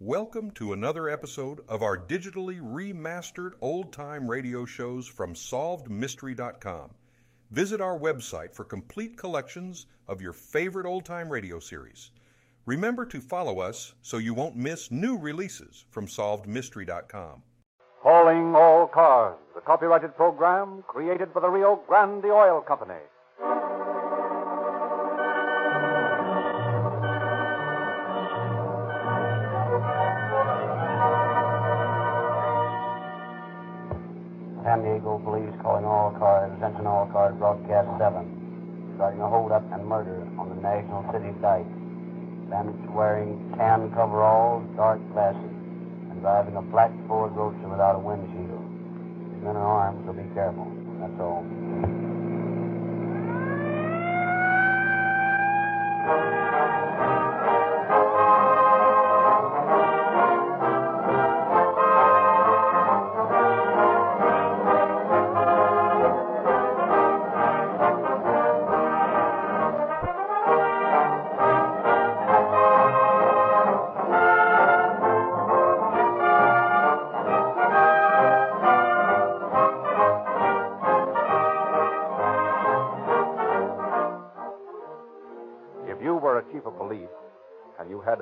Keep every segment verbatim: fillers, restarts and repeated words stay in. Welcome to another episode of our digitally remastered old-time radio shows from solved mystery dot com. Visit our website for complete collections of your favorite old-time radio series. Remember to follow us so you won't miss new releases from solved mystery dot com. Calling All Cars, the copyrighted program created for the Rio Grande Oil Company. San Diego Police calling all cars, attention all cars, broadcast seven. Starting a holdup and murder on the National City site. Bandits wearing tan coveralls, dark glasses, and driving a black Ford Roadster without a windshield. These men are armed, so be careful. That's all.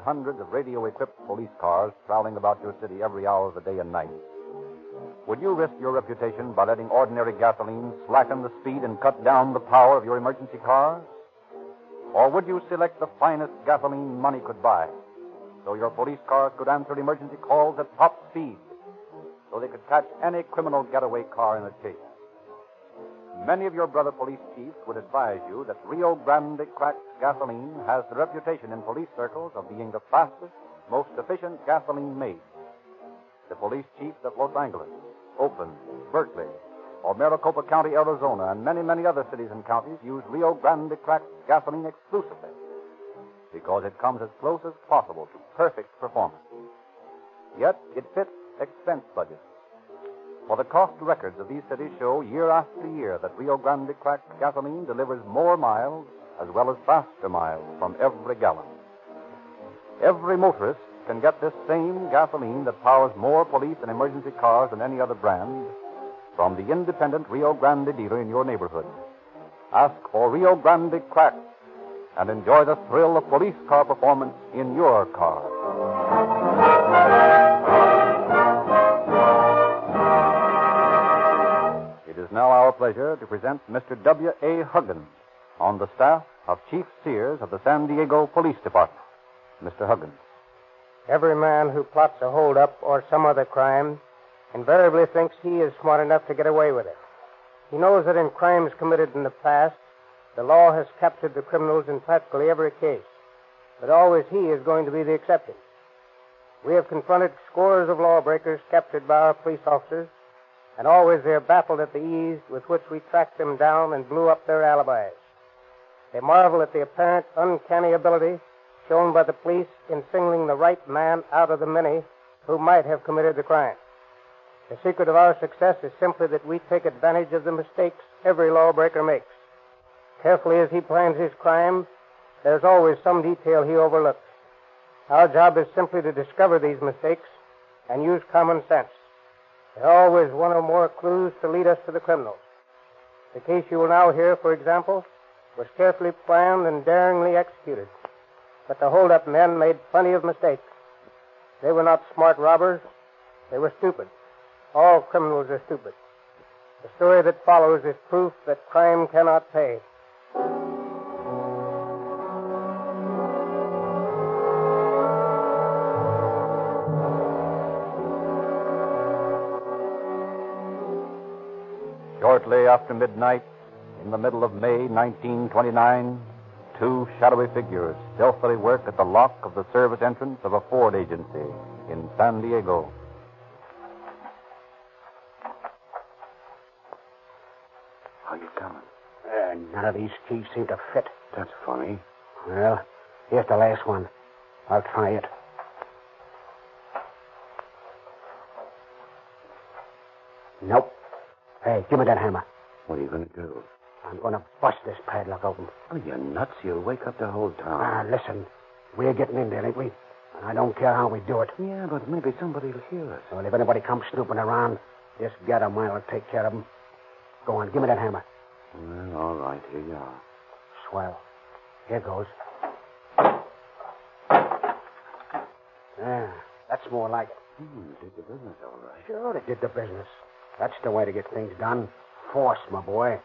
Hundreds of radio-equipped police cars prowling about your city every hour of the day and night. Would you risk your reputation by letting ordinary gasoline slacken the speed and cut down the power of your emergency cars? Or would you select the finest gasoline money could buy, so your police cars could answer emergency calls at top speed, so they could catch any criminal getaway car in the chase? Many of your brother police chiefs would advise you that Rio Grande Cracked Gasoline has the reputation in police circles of being the fastest, most efficient gasoline made. The police chiefs of Los Angeles, Oakland, Berkeley, or Maricopa County, Arizona, and many, many other cities and counties use Rio Grande Cracked Gasoline exclusively because it comes as close as possible to perfect performance. Yet it fits expense budgets. For the cost records of these cities show year after year that Rio Grande Cracked Gasoline delivers more miles as well as faster miles from every gallon. Every motorist can get this same gasoline that powers more police and emergency cars than any other brand from the independent Rio Grande dealer in your neighborhood. Ask for Rio Grande Cracked and enjoy the thrill of police car performance in your car. Now our pleasure to present Mister W A. Huggins on the staff of Chief Sears of the San Diego Police Department. Mister Huggins. Every man who plots a holdup or some other crime invariably thinks he is smart enough to get away with it. He knows that in crimes committed in the past, the law has captured the criminals in practically every case, but always he is going to be the exception. We have confronted scores of lawbreakers captured by our police officers, and always they're baffled at the ease with which we tracked them down and blew up their alibis. They marvel at the apparent uncanny ability shown by the police in singling the right man out of the many who might have committed the crime. The secret of our success is simply that we take advantage of the mistakes every lawbreaker makes. Carefully as he plans his crime, there's always some detail he overlooks. Our job is simply to discover these mistakes and use common sense. There are always one or more clues to lead us to the criminals. The case you will now hear, for example, was carefully planned and daringly executed. But the hold-up men made plenty of mistakes. They were not smart robbers. They were stupid. All criminals are stupid. The story that follows is proof that crime cannot pay. Shortly after midnight, in the middle of May nineteen twenty-nine, two shadowy figures stealthily work at the lock of the service entrance of a Ford agency in San Diego. How you coming? Uh, none of these keys seem to fit. That's funny. Well, here's the last one. I'll try it. Nope. Hey, give me that hammer. What are you going to do? I'm going to bust this padlock open. Oh, you nuts. You'll wake up the whole town. Ah, listen. We're getting in there, ain't we? I don't care how we do it. Yeah, but maybe somebody will hear us. Well, if anybody comes snooping around, just get them. I'll take care of them. Go on, give me that hammer. Well, all right, here you are. Swell. Here goes. Yeah, that's more like it. Hmm, it did the business all right. Sure, it did the business. That's the way to get things done. Force, my boy.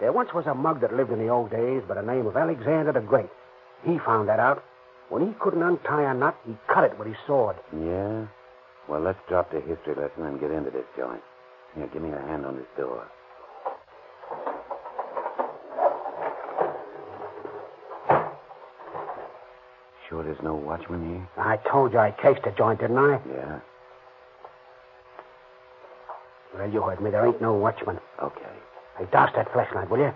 There once was a mug that lived in the old days by the name of Alexander the Great. He found that out. When he couldn't untie a knot, he cut it with his sword. Yeah? Well, let's drop the history lesson and get into this joint. Here, give me a hand on this door. Sure there's no watchman here? I told you I cased the joint, didn't I? Yeah. Well, you heard me. There ain't no watchman. Okay. Hey, douse that flashlight, will you?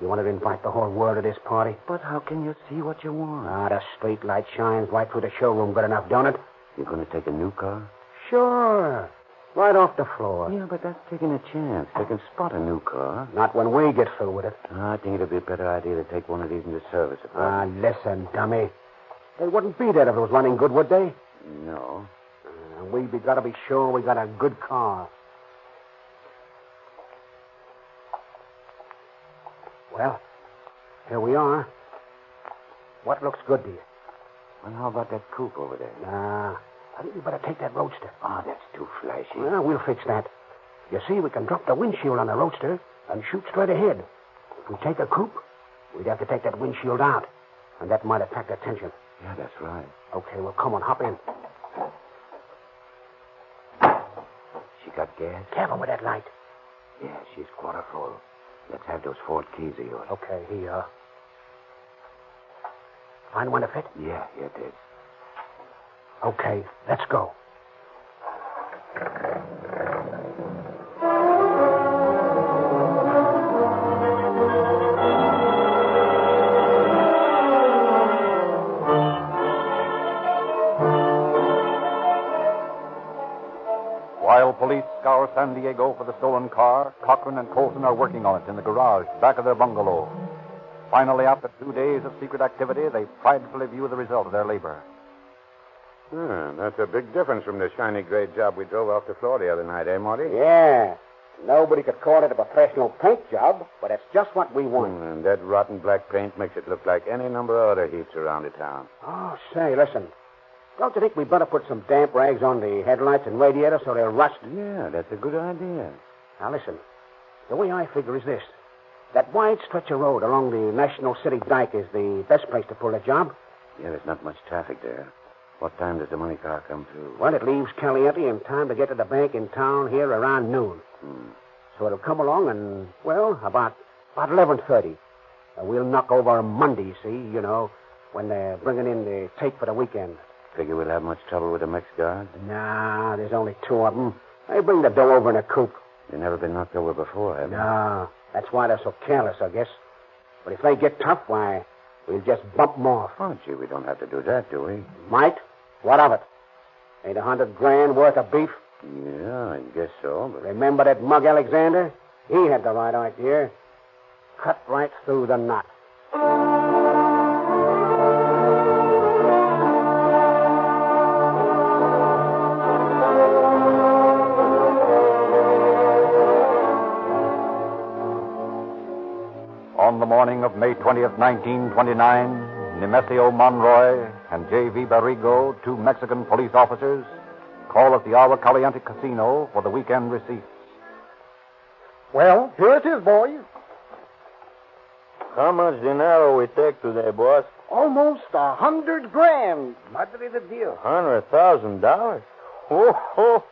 You wanted to invite the whole world to this party? But how can you see what you want? Ah, the street light shines right through the showroom good enough, don't it? You're going to take a new car? Sure. Right off the floor. Yeah, but that's taking a chance. They can spot a new car. Not when we get through with it. I think it'd be a better idea to take one of these into service. Ah, listen, dummy. They wouldn't be dead if it was running good, would they? No. Uh, we've got to be sure we got a good car. Well, here we are. What looks good to you? Well, how about that coupe over there? Nah. I think we better take that roadster. Oh, that's too flashy. Well, we'll fix that. You see, we can drop the windshield on the roadster and shoot straight ahead. If we take a coupe, we'd have to take that windshield out, and that might attract attention. Yeah, that's right. Okay, well, come on, hop in. She got gas? Careful with that light. Yeah, she's quarter full. Let's have those Ford keys of yours. Okay, here you are. Find one to fit? Yeah, here it is. Okay, let's go. While police scour San Diego for the stolen car, Cochran and Coulson are working on it in the garage back of their bungalow. Finally, after two days of secret activity, they pridefully view the result of their labor. Hmm, that's a big difference from the shiny gray job we drove off to Florida the other night, eh, Marty? Yeah. Nobody could call it a professional paint job, but it's just what we want. Mm, and that rotten black paint makes it look like any number of other heaps around the town. Oh, say, listen. Don't you think we better put some damp rags on the headlights and radiator so they'll rust? Yeah, that's a good idea. Now, listen. The way I figure is this. That wide stretch of road along the National City dike is the best place to pull a job. Yeah, there's not much traffic there. What time does the money car come through? Well, it leaves Caliente in time to get to the bank in town here around noon. Hmm. So it'll come along and, well, about about eleven thirty. Uh, we'll knock over on Monday, you see, you know, when they're bringing in the take for the weekend. Figure we'll have much trouble with the Mex guards? Nah, there's only two of them. They bring the dough over in a coupe. They've never been knocked over before, have they? Nah, that's why they're so careless, I guess. But if they get tough, why... we'll just bump them off. Oh, gee, we don't have to do that, do we? Might. What of it? Ain't a hundred grand worth of beef? Yeah, I guess so, but... Remember that mug Alexander? He had the right idea. Cut right through the knot. On the morning of May twentieth, nineteen twenty-nine, Nemesio Monroy and J V Barrigo, two Mexican police officers, call at the Agua Caliente Casino for the weekend receipts. Well, here it is, boys. How much dinero we take today, boss? Almost a hundred grand. Madre de Dios. Hundred thousand dollars? Ho, ho.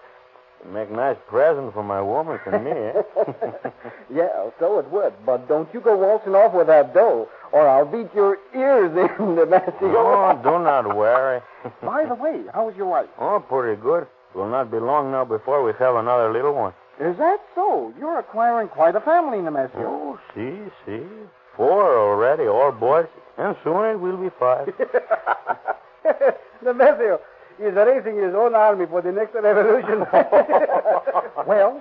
Make nice present for my woman and me, eh? Yeah, so it would. But don't you go waltzing off with that dough, or I'll beat your ears in, the Nemesio. Oh, do not worry. By the way, how is your wife? Oh, pretty good. It will not be long now before we have another little one. Is that so? You're acquiring quite a family, Nemesio. Oh, see, see. Four already, all boys. And soon it will be five. Nemesio. He's raising his own army for the next revolution. Well,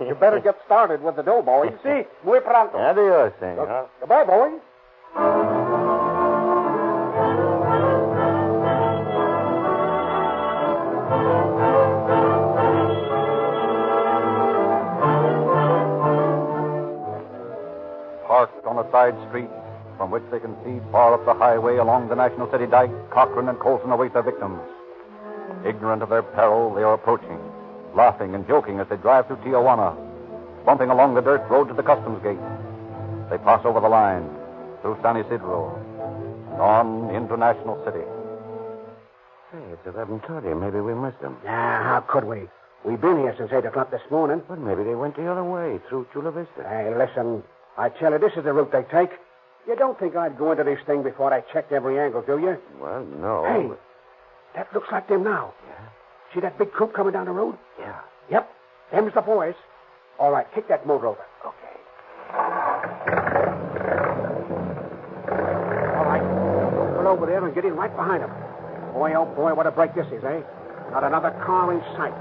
you better get started with the dough, boy. See, muy pronto. Adios, senor. Goodbye, boy. wide street from which they can see far up the highway along the National City dike, Cochran and Coulson await their victims. Ignorant of their peril, they are approaching, laughing and joking as they drive through Tijuana, bumping along the dirt road to the customs gate. They pass over the line, through San Isidro, and on into National City. Hey, it's eleven thirty. Maybe we missed them. Ah, how could we? We've been here since eight o'clock this morning. But maybe they went the other way, through Chula Vista. Hey, listen, I tell you, this is the route they take. You don't think I'd go into this thing before I checked every angle, do you? Well, no. Hey, but... that looks like them now. Yeah. See that big coupe coming down the road? Yeah. Yep, them's the boys. All right, kick that motor over. Okay. All right, pull over there and get in right behind them. Boy, oh boy, what a break this is, eh? Not another car in sight.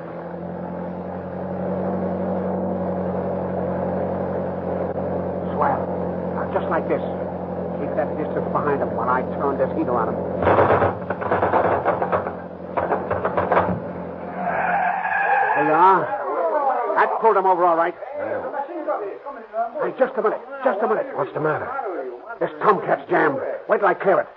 Swell. Now, just like this. Keep that distance behind them while I turn this heater on them. That pulled him over all right. Yeah. Hey, just a minute. Just a minute. What's the matter? This tomcat's jammed. Wait till I clear it.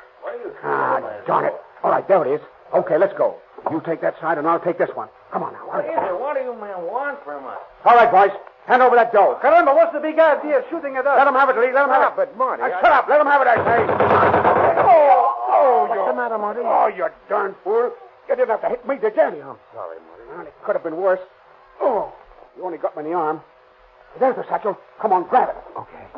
Ah, darn it. All right, there it is. Okay, let's go. You take that side and I'll take this one. Come on now. What, what do you men want from us? All right, boys. Hand over that dough. Caramba, what's the big idea of shooting it up? Let him have it, Lee. Let him have it. But, Marty... I... Shut up. Let him have it, I say. Oh, oh, what's you... What's the matter, Marty? Oh, you darn fool. You didn't have to hit me, did you? I'm sorry, Marty. Well, it could have been worse. Oh, you only got me in the arm. There's the satchel. Come on, grab it. Okay. Okay.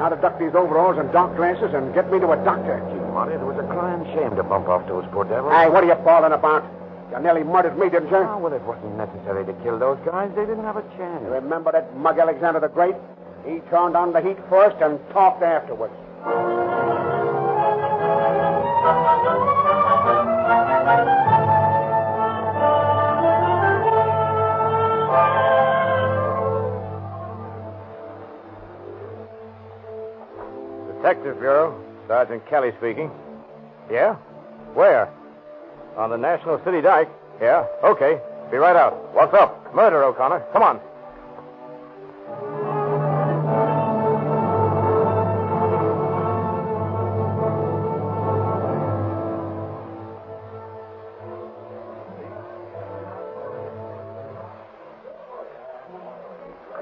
Now to duck these overalls and dark glasses and get me to a doctor. Gee, Marty, it was a crying shame to bump off those poor devils. Hey, what are you bawling about? You nearly murdered me, didn't you? Oh, well, it wasn't necessary to kill those guys. They didn't have a chance. You remember that mug Alexander the Great? He turned on the heat first and talked afterwards. Detective Bureau, Sergeant Kelly speaking. Yeah? Where? On the National City dike. Yeah? Okay. Be right out. What's up? Murder, O'Connor. Come on.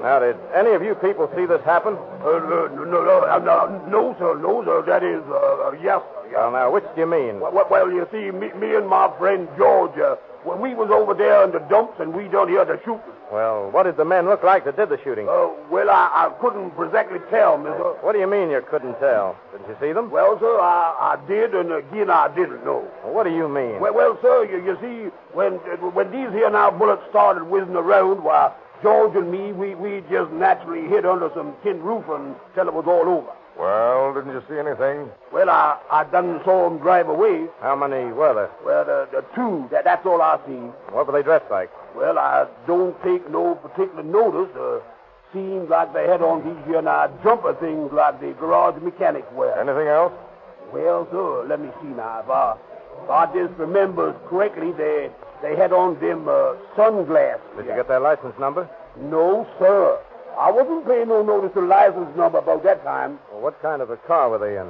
Now, did any of you people see this happen? Uh, no, no, no, no, sir. No, sir. That is, uh, yes. Well, now, which do you mean? Well, well you see, me, me and my friend George, uh, when we was over there in the dumps and we done here the shooting. Well, what did the men look like that did the shooting? Uh, well, I, I couldn't exactly tell, mister. What do you mean you couldn't tell? Didn't you see them? Well, sir, I, I did, and again, I didn't know. Well, what do you mean? Well, well sir, you, you see, when when these here now bullets started whizzing around, why, George and me, we, we just naturally hid under some tin roof until it was all over. Well, didn't you see anything? Well, I, I done saw them drive away. How many were there? Well, the, the two. That, that's all I seen. What were they dressed like? Well, I don't take no particular notice. Uh, seems like they had on these here now jumper things like the garage mechanic wear. Anything else? Well, sir, let me see now. If I, if I just remember correctly, they they had on them uh, sunglasses. Did you get their license number? No, sir. I wasn't paying no notice to license number about that time. Well, what kind of a car were they in?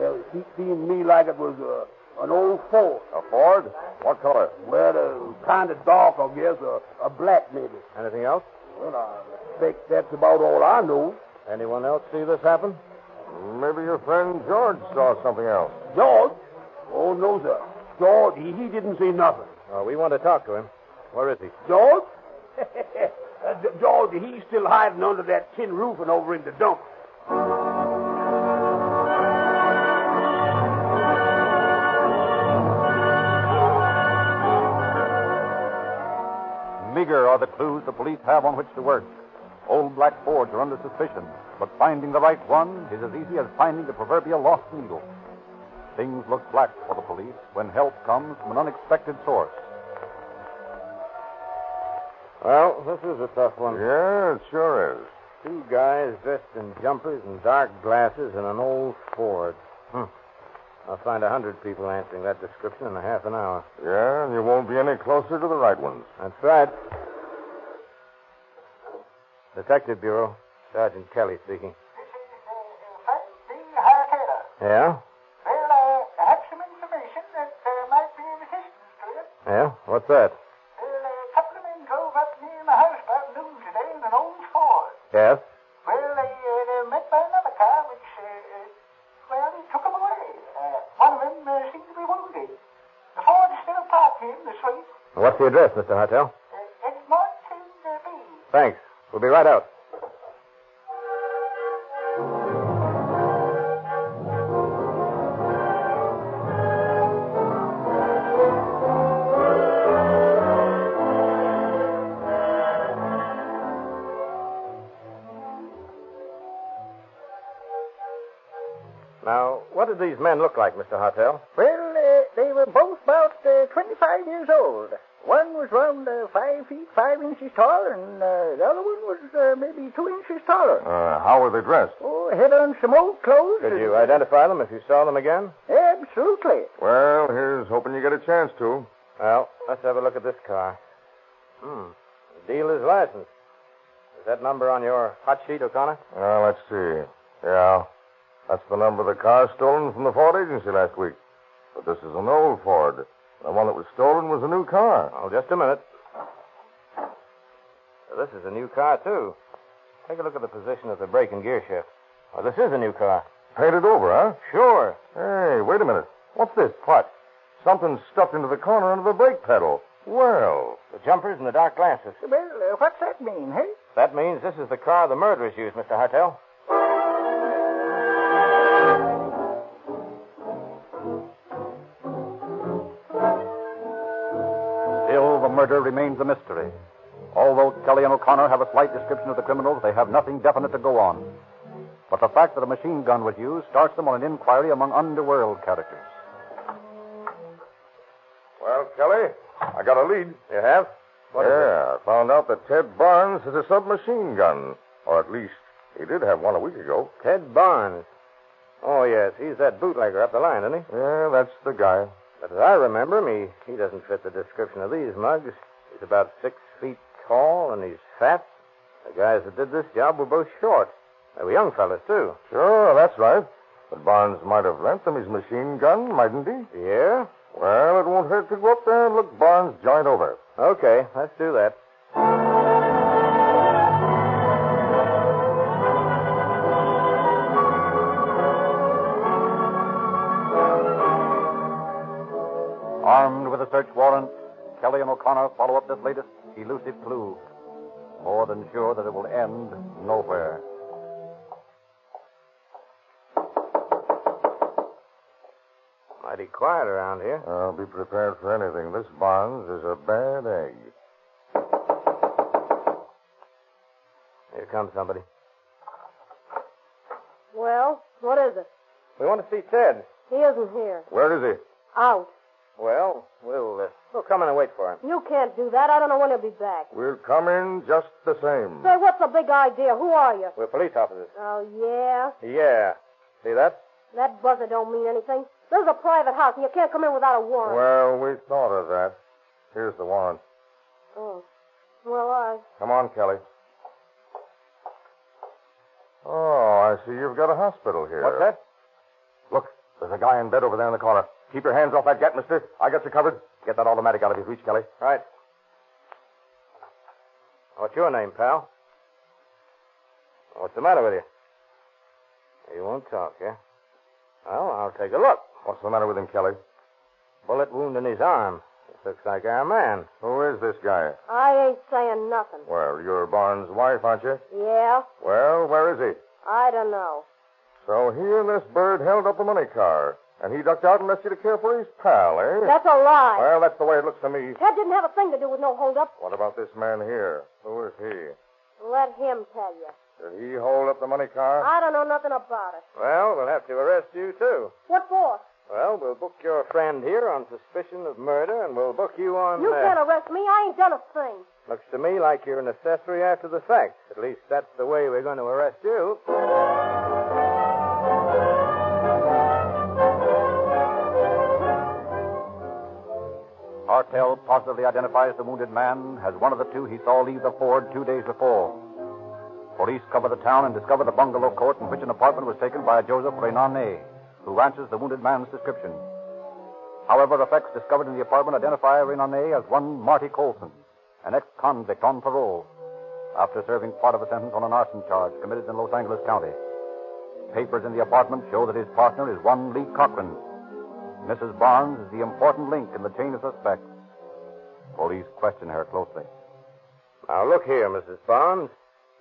Well, it seemed to me like it was uh, an old Ford. A Ford? What color? Well, uh, kind of dark, I guess. Uh, a black, maybe. Anything else? Well, I think that's about all I know. Anyone else see this happen? Maybe your friend George saw something else. George? Oh, no, sir. George, he, he didn't see nothing. Oh, we want to talk to him. Where is he? George? Uh, George, he's still hiding under that tin roof and over in the dump. Meager are the clues the police have on which to work. Old black Fords are under suspicion, but finding the right one is as easy as finding the proverbial lost needle. Things look black for the police when help comes from an unexpected source. Well, this is a tough one. Yeah, it sure is. Two guys dressed in jumpers and dark glasses and an old Ford. Hmm. I'll find a hundred people answering that description in a half an hour. Yeah, and you won't be any closer to the right ones. That's right. Detective Bureau, Sergeant Kelly speaking. This is uh, Frank D. Hartell. Yeah? Well, uh, I have some information that uh, might be of assistance to you. Yeah? What's that? Well, uh, a couple of men drove up near my house about noon today in an old Ford. Yes? Well, they, uh, they were met by another car, which, uh, uh, well, it took them away. Uh, one of them uh, seemed to be wounded. The Ford is still parked here in the street. What's the address, Mister Hartell? Uh, it's Martin uh, B. Thanks. We'll be right out. Now, what did these men look like, Mister Hartell? Well, uh, they were both about uh, twenty-five years old. One was around uh, five feet, five inches tall, and uh, the other one was uh, maybe two inches taller. Uh, how were they dressed? Oh, had on some old clothes. Did you identify them if you saw them again? Absolutely. Well, here's hoping you get a chance to. Well, let's have a look at this car. Hmm. The dealer's license. Is that number on your hot sheet, O'Connor? Uh, let's see. Yeah. That's the number of the car stolen from the Ford agency last week. But this is an old Ford. The one that was stolen was a new car. Oh, just a minute. Well, this is a new car, too. Take a look at the position of the brake and gear shift. Well, this is a new car. Painted over, huh? Sure. Hey, wait a minute. What's this? What? Something stuffed into the corner under the brake pedal. Well. The jumpers and the dark glasses. Well, uh, what's that mean, hey? That means this is the car the murderers used, Mister Hartell. Murder remains a mystery. Although Kelly and O'Connor have a slight description of the criminals, they have nothing definite to go on. But the fact that a machine gun was used starts them on an inquiry among underworld characters. Well, Kelly, I got a lead. You have? What yeah, I found out that Ted Barnes has a submachine gun. Or at least, he did have one a week ago. Ted Barnes? Oh, yes, he's that bootlegger up the line, isn't he? Yeah, that's the guy. But as I remember him, he, he doesn't fit the description of these mugs. He's about six feet tall, and he's fat. The guys that did this job were both short. They were young fellas, too. Sure, that's right. But Barnes might have lent them his machine gun, mightn't he? Yeah? Well, it won't hurt to go up there and look Barnes' joint over. Okay, let's do that. Search warrant, Kelly and O'Connor follow up this latest elusive clue. More than sure that it will end nowhere. Mighty quiet around here. I'll be prepared for anything. This Barnes is a bad egg. Here comes somebody. Well, what is it? We want to see Ted. He isn't here. Where is he? Out. Well, we'll, uh, we'll come in and wait for him. You can't do that. I don't know when he'll be back. We'll come in just the same. Say, what's the big idea? Who are you? We're police officers. Oh, yeah? Yeah. See that? That buzzer don't mean anything. This is a private house, and you can't come in without a warrant. Well, we thought of that. Here's the warrant. Oh. Well, I... Come on, Kelly. Oh, I see you've got a hospital here. What's that? Look, there's a guy in bed over there in the corner. Keep your hands off that gat, mister. I got you covered. Get that automatic out of his reach, Kelly. Right. What's your name, pal? What's the matter with you? You won't talk, yeah? Well, I'll take a look. What's the matter with him, Kelly? Bullet wound in his arm. This looks like our man. Who is this guy? I ain't saying nothing. Well, you're Barnes' wife, aren't you? Yeah. Well, where is he? I don't know. So he and this bird held up the money car. And he ducked out and left you to care for his pal, eh? That's a lie. Well, that's the way it looks to me. Ted didn't have a thing to do with no holdup. What about this man here? Who is he? Let him tell you. Did he hold up the money car? I don't know nothing about it. Well, we'll have to arrest you, too. What for? Well, we'll book your friend here on suspicion of murder, and we'll book you on... You uh... can't arrest me. I ain't done a thing. Looks to me like you're an accessory after the fact. At least that's the way we're going to arrest you. Hartell positively identifies the wounded man as one of the two he saw leave the Ford two days before. Police cover the town and discover the bungalow court in which an apartment was taken by Joseph Renanet, who answers the wounded man's description. However, effects discovered in the apartment identify Renanet as one Marty Coulson, an ex-convict on parole, after serving part of a sentence on an arson charge committed in Los Angeles County. Papers in the apartment show that his partner is one Lee Cochran. Missus Barnes is the important link in the chain of suspects. Police question her closely. Now, look here, Missus Barnes.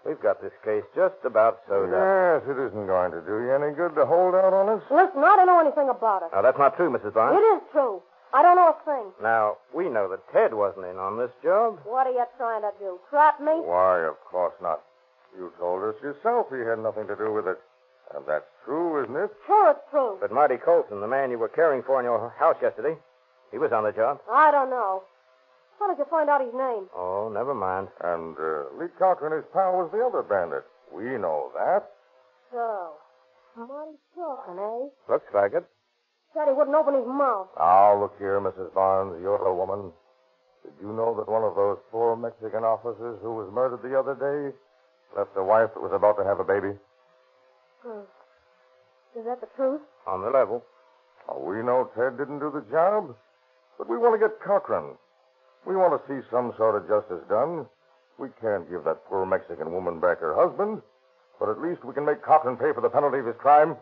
We've got this case just about sewed up. Yes, it isn't going to do you any good to hold out on us. Listen, I don't know anything about it. Now, that's not true, Missus Barnes. It is true. I don't know a thing. Now, we know that Ted wasn't in on this job. What are you trying to do? Trap me? Why, of course not. You told us yourself he had nothing to do with it. And that's true, isn't it? Sure, it's true. But Marty Coulson, the man you were caring for in your house yesterday, he was on the job. I don't know. How did you find out his name? Oh, never mind. And uh, Lee Cochran, his pal, was the other bandit. We know that. So, Marty Cochran, eh? Looks like it. Said he wouldn't open his mouth. Now, look here, Missus Barnes, you're a woman. Did you know that one of those poor Mexican officers who was murdered the other day left a wife that was about to have a baby? Hmm. Is that the truth? On the level. Oh, we know Ted didn't do the job, but we want to get Cochran. We want to see some sort of justice done. We can't give that poor Mexican woman back her husband, but at least we can make Cochran pay for the penalty of his crime.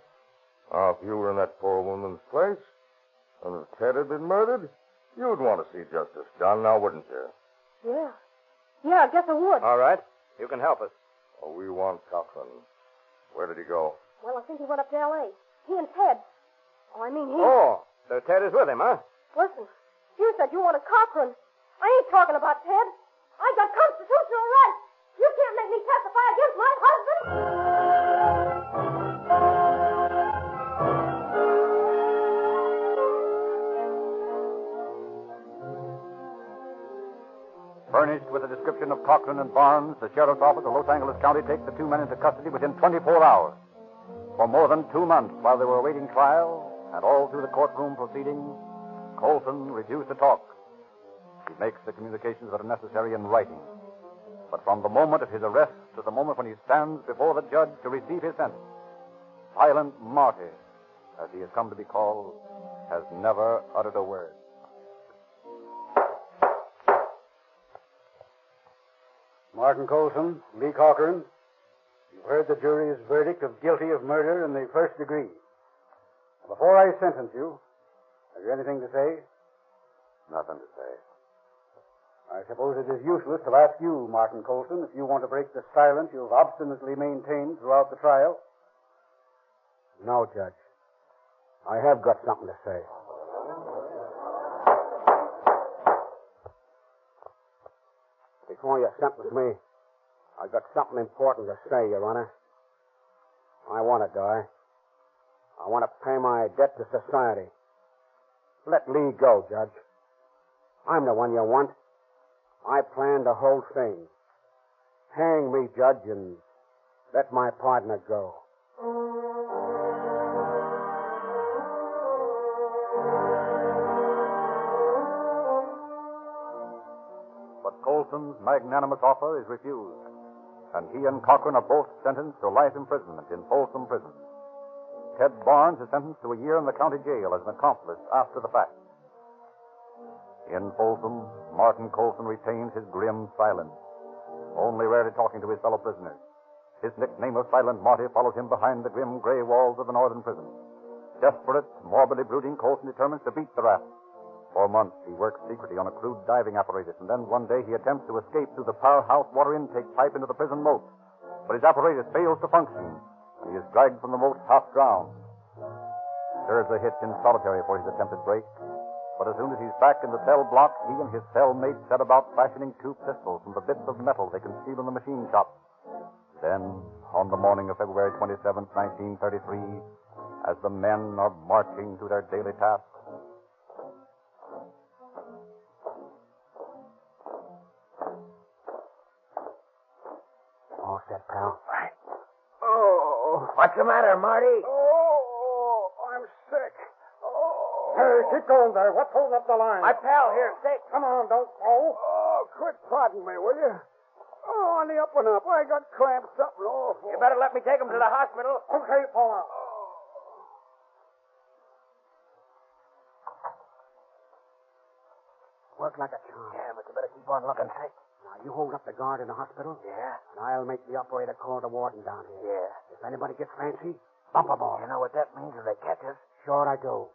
Oh, if you were in that poor woman's place, and if Ted had been murdered, you'd want to see justice done, now wouldn't you? Yeah. Yeah, I guess I would. All right. You can help us. Oh, we want Cochran. Where did he go? Well, I think he went up to L A He and Ted. Oh, I mean he... Oh, so Ted is with him, huh? Listen, you said you wanted Cochran. I ain't talking about Ted. I got constitutional rights. You can't make me testify against my husband. Furnished with a description of Cochran and Barnes, the sheriff's office of Los Angeles County takes the two men into custody within twenty-four hours. For more than two months, while they were awaiting trial, and all through the courtroom proceedings, Coulson refused to talk. He makes the communications that are necessary in writing. But from the moment of his arrest to the moment when he stands before the judge to receive his sentence, Silent Marty, as he has come to be called, has never uttered a word. Martin Coulson, Lee Cochran, you've heard the jury's verdict of guilty of murder in the first degree. Before I sentence you, have you anything to say? Nothing to say. I suppose it is useless to ask you, Martin Coulson, if you want to break the silence you've obstinately maintained throughout the trial. No, Judge. I have got something to say. Before you sentence me, I've got something important to say, Your Honor. I want to die. I want to pay my debt to society. Let Lee go, Judge. I'm the one you want. I planned the whole thing. Hang me, Judge, and let my partner go. Coulson's magnanimous offer is refused, and he and Cochran are both sentenced to life imprisonment in Folsom Prison. Ted Barnes is sentenced to a year in the county jail as an accomplice after the fact. In Folsom, Martin Coulson retains his grim silence, only rarely talking to his fellow prisoners. His nickname of Silent Marty follows him behind the grim gray walls of the northern prison. Desperate, morbidly brooding, Coulson determines to beat the rap. For months, he works secretly on a crude diving apparatus, and then one day he attempts to escape through the powerhouse water intake pipe into the prison moat. But his apparatus fails to function, and he is dragged from the moat half-drowned. He serves a hitch in solitary for his attempted break, but as soon as he's back in the cell block, he and his cellmate set about fashioning two pistols from the bits of metal they conceal in the machine shop. Then, on the morning of February twenty-seventh, nineteen thirty-three, as the men are marching to their daily task, right. Oh, what's the matter, Marty? Oh, I'm sick. Oh. Hey, keep going there. What's holding up the line? My pal here, Snake, Come on, don't fall. Oh, quit prodding me, will you? Oh, on the up and up. I got cramps up and awful. You better let me take him to the hospital. Okay, pull out. Work like a charm. Yeah, but you better keep on looking tight. Now, you hold up the guard in the hospital. Yeah. And I'll make the operator call the warden down here. Yeah. If anybody gets fancy, bump them all. You know what that means if they catch us? Sure I do.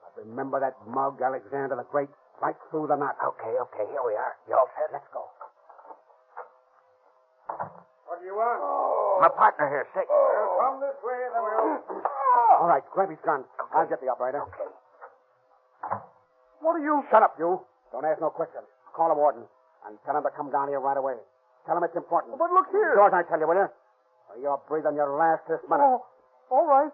But remember that mug, Alexander the Great, right through the knot. Okay, okay, here we are. You all set? Let's go. What do you want? Oh. My partner here's sick. Oh. Well, come this way, then we'll... All right, grab his gun. Okay. I'll get the operator. Okay. What are you... Shut up, you. Don't ask no questions. Call the warden and tell him to come down here right away. Tell him it's important. But look here. George, I tell you, will you? You're breathing your last this minute. Oh, all right.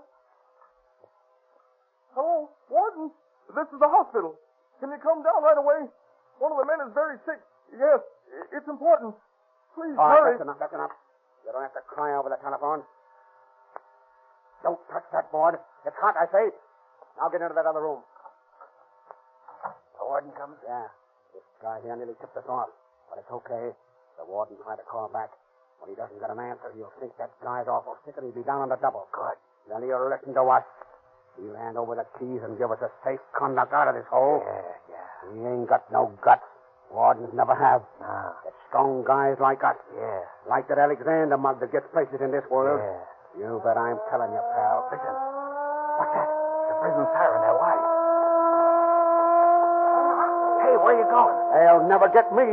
Hello, warden. This is the hospital. Can you come down right away? One of the men is very sick. Yes, it's important. Please, all right, hurry. That's enough, that's enough. You don't have to cry over the telephone. Don't touch that board. It's hot, I say. Now get into that other room. Warden comes? Yeah. This guy here nearly tipped us off. But it's okay. The warden tried to call back. When he doesn't get an answer, he'll think that guy's awful sick and he'll be down on the double. Good. Then he'll listen to us. He'll hand over the keys and give us a safe conduct out of this hole. Yeah, yeah. He ain't got no guts. Wardens never have. No. They're strong guys like us. Yeah. Like that Alexander mug that gets places in this world. Yeah. You bet I'm telling you, pal. Listen. What's that? The prison siren. They're wise. Hey, where are you going? They'll never get me.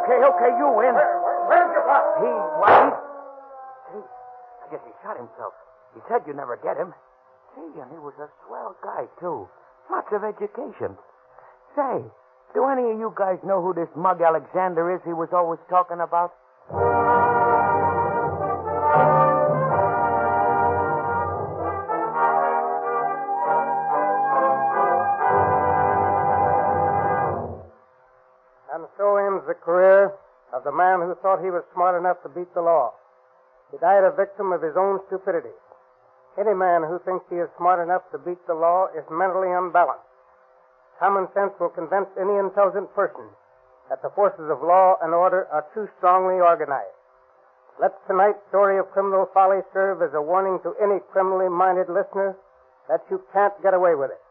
Okay, okay, you win. Where, where, where's your pop? He, why? He, I guess he shot himself. He said you'd never get him. Gee, and he was a swell guy, too. Lots of education. Say, do any of you guys know who this mug Alexander is he was always talking about? The man who thought he was smart enough to beat the law. He died a victim of his own stupidity. Any man who thinks he is smart enough to beat the law is mentally unbalanced. Common sense will convince any intelligent person that the forces of law and order are too strongly organized. Let tonight's story of criminal folly serve as a warning to any criminally minded listener that you can't get away with it.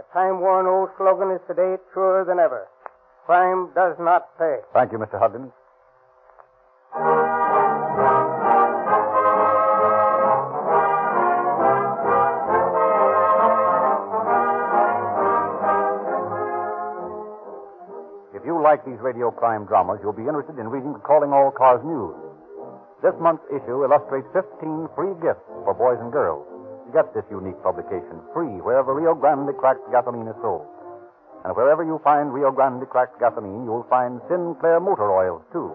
The time-worn old slogan is today truer than ever. Crime does not pay. Thank you, Mister Huggins. If you like these radio crime dramas, you'll be interested in reading the Calling All Cars News. This month's issue illustrates fifteen free gifts for boys and girls. Get this unique publication free wherever Rio Grande Cracked Gasoline is sold. And wherever you find Rio Grande Cracked Gasoline, you'll find Sinclair motor oils, too.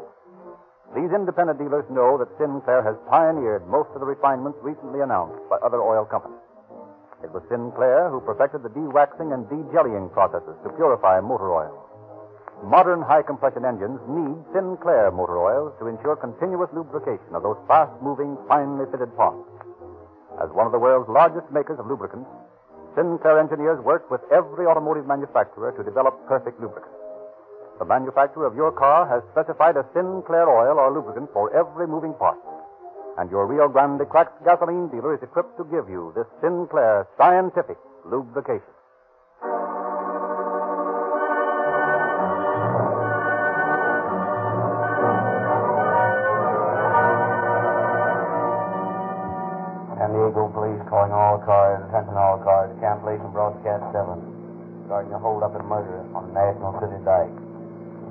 These independent dealers know that Sinclair has pioneered most of the refinements recently announced by other oil companies. It was Sinclair who perfected the de-waxing and de-jellying processes to purify motor oil. Modern high-compression engines need Sinclair motor oils to ensure continuous lubrication of those fast-moving, finely fitted parts. As one of the world's largest makers of lubricants, Sinclair engineers work with every automotive manufacturer to develop perfect lubricants. The manufacturer of your car has specified a Sinclair oil or lubricant for every moving part. And your Rio Grande Cracked Gasoline dealer is equipped to give you this Sinclair scientific lubrication. Calling all cars, attention all cars, cancellation broadcast seven, regarding a hold-up and murder on the National City dike.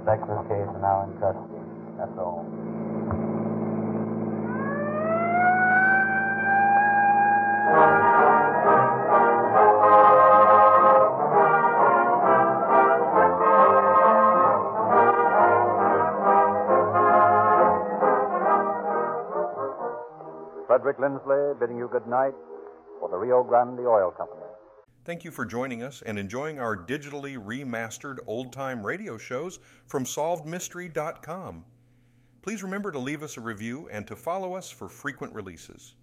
Suspects in this case are now in custody. That's all. Frederick Lindsley bidding you good night. For the Rio Grande Oil Company. Thank you for joining us and enjoying our digitally remastered old-time radio shows from solved mystery dot com. Please remember to leave us a review and to follow us for frequent releases.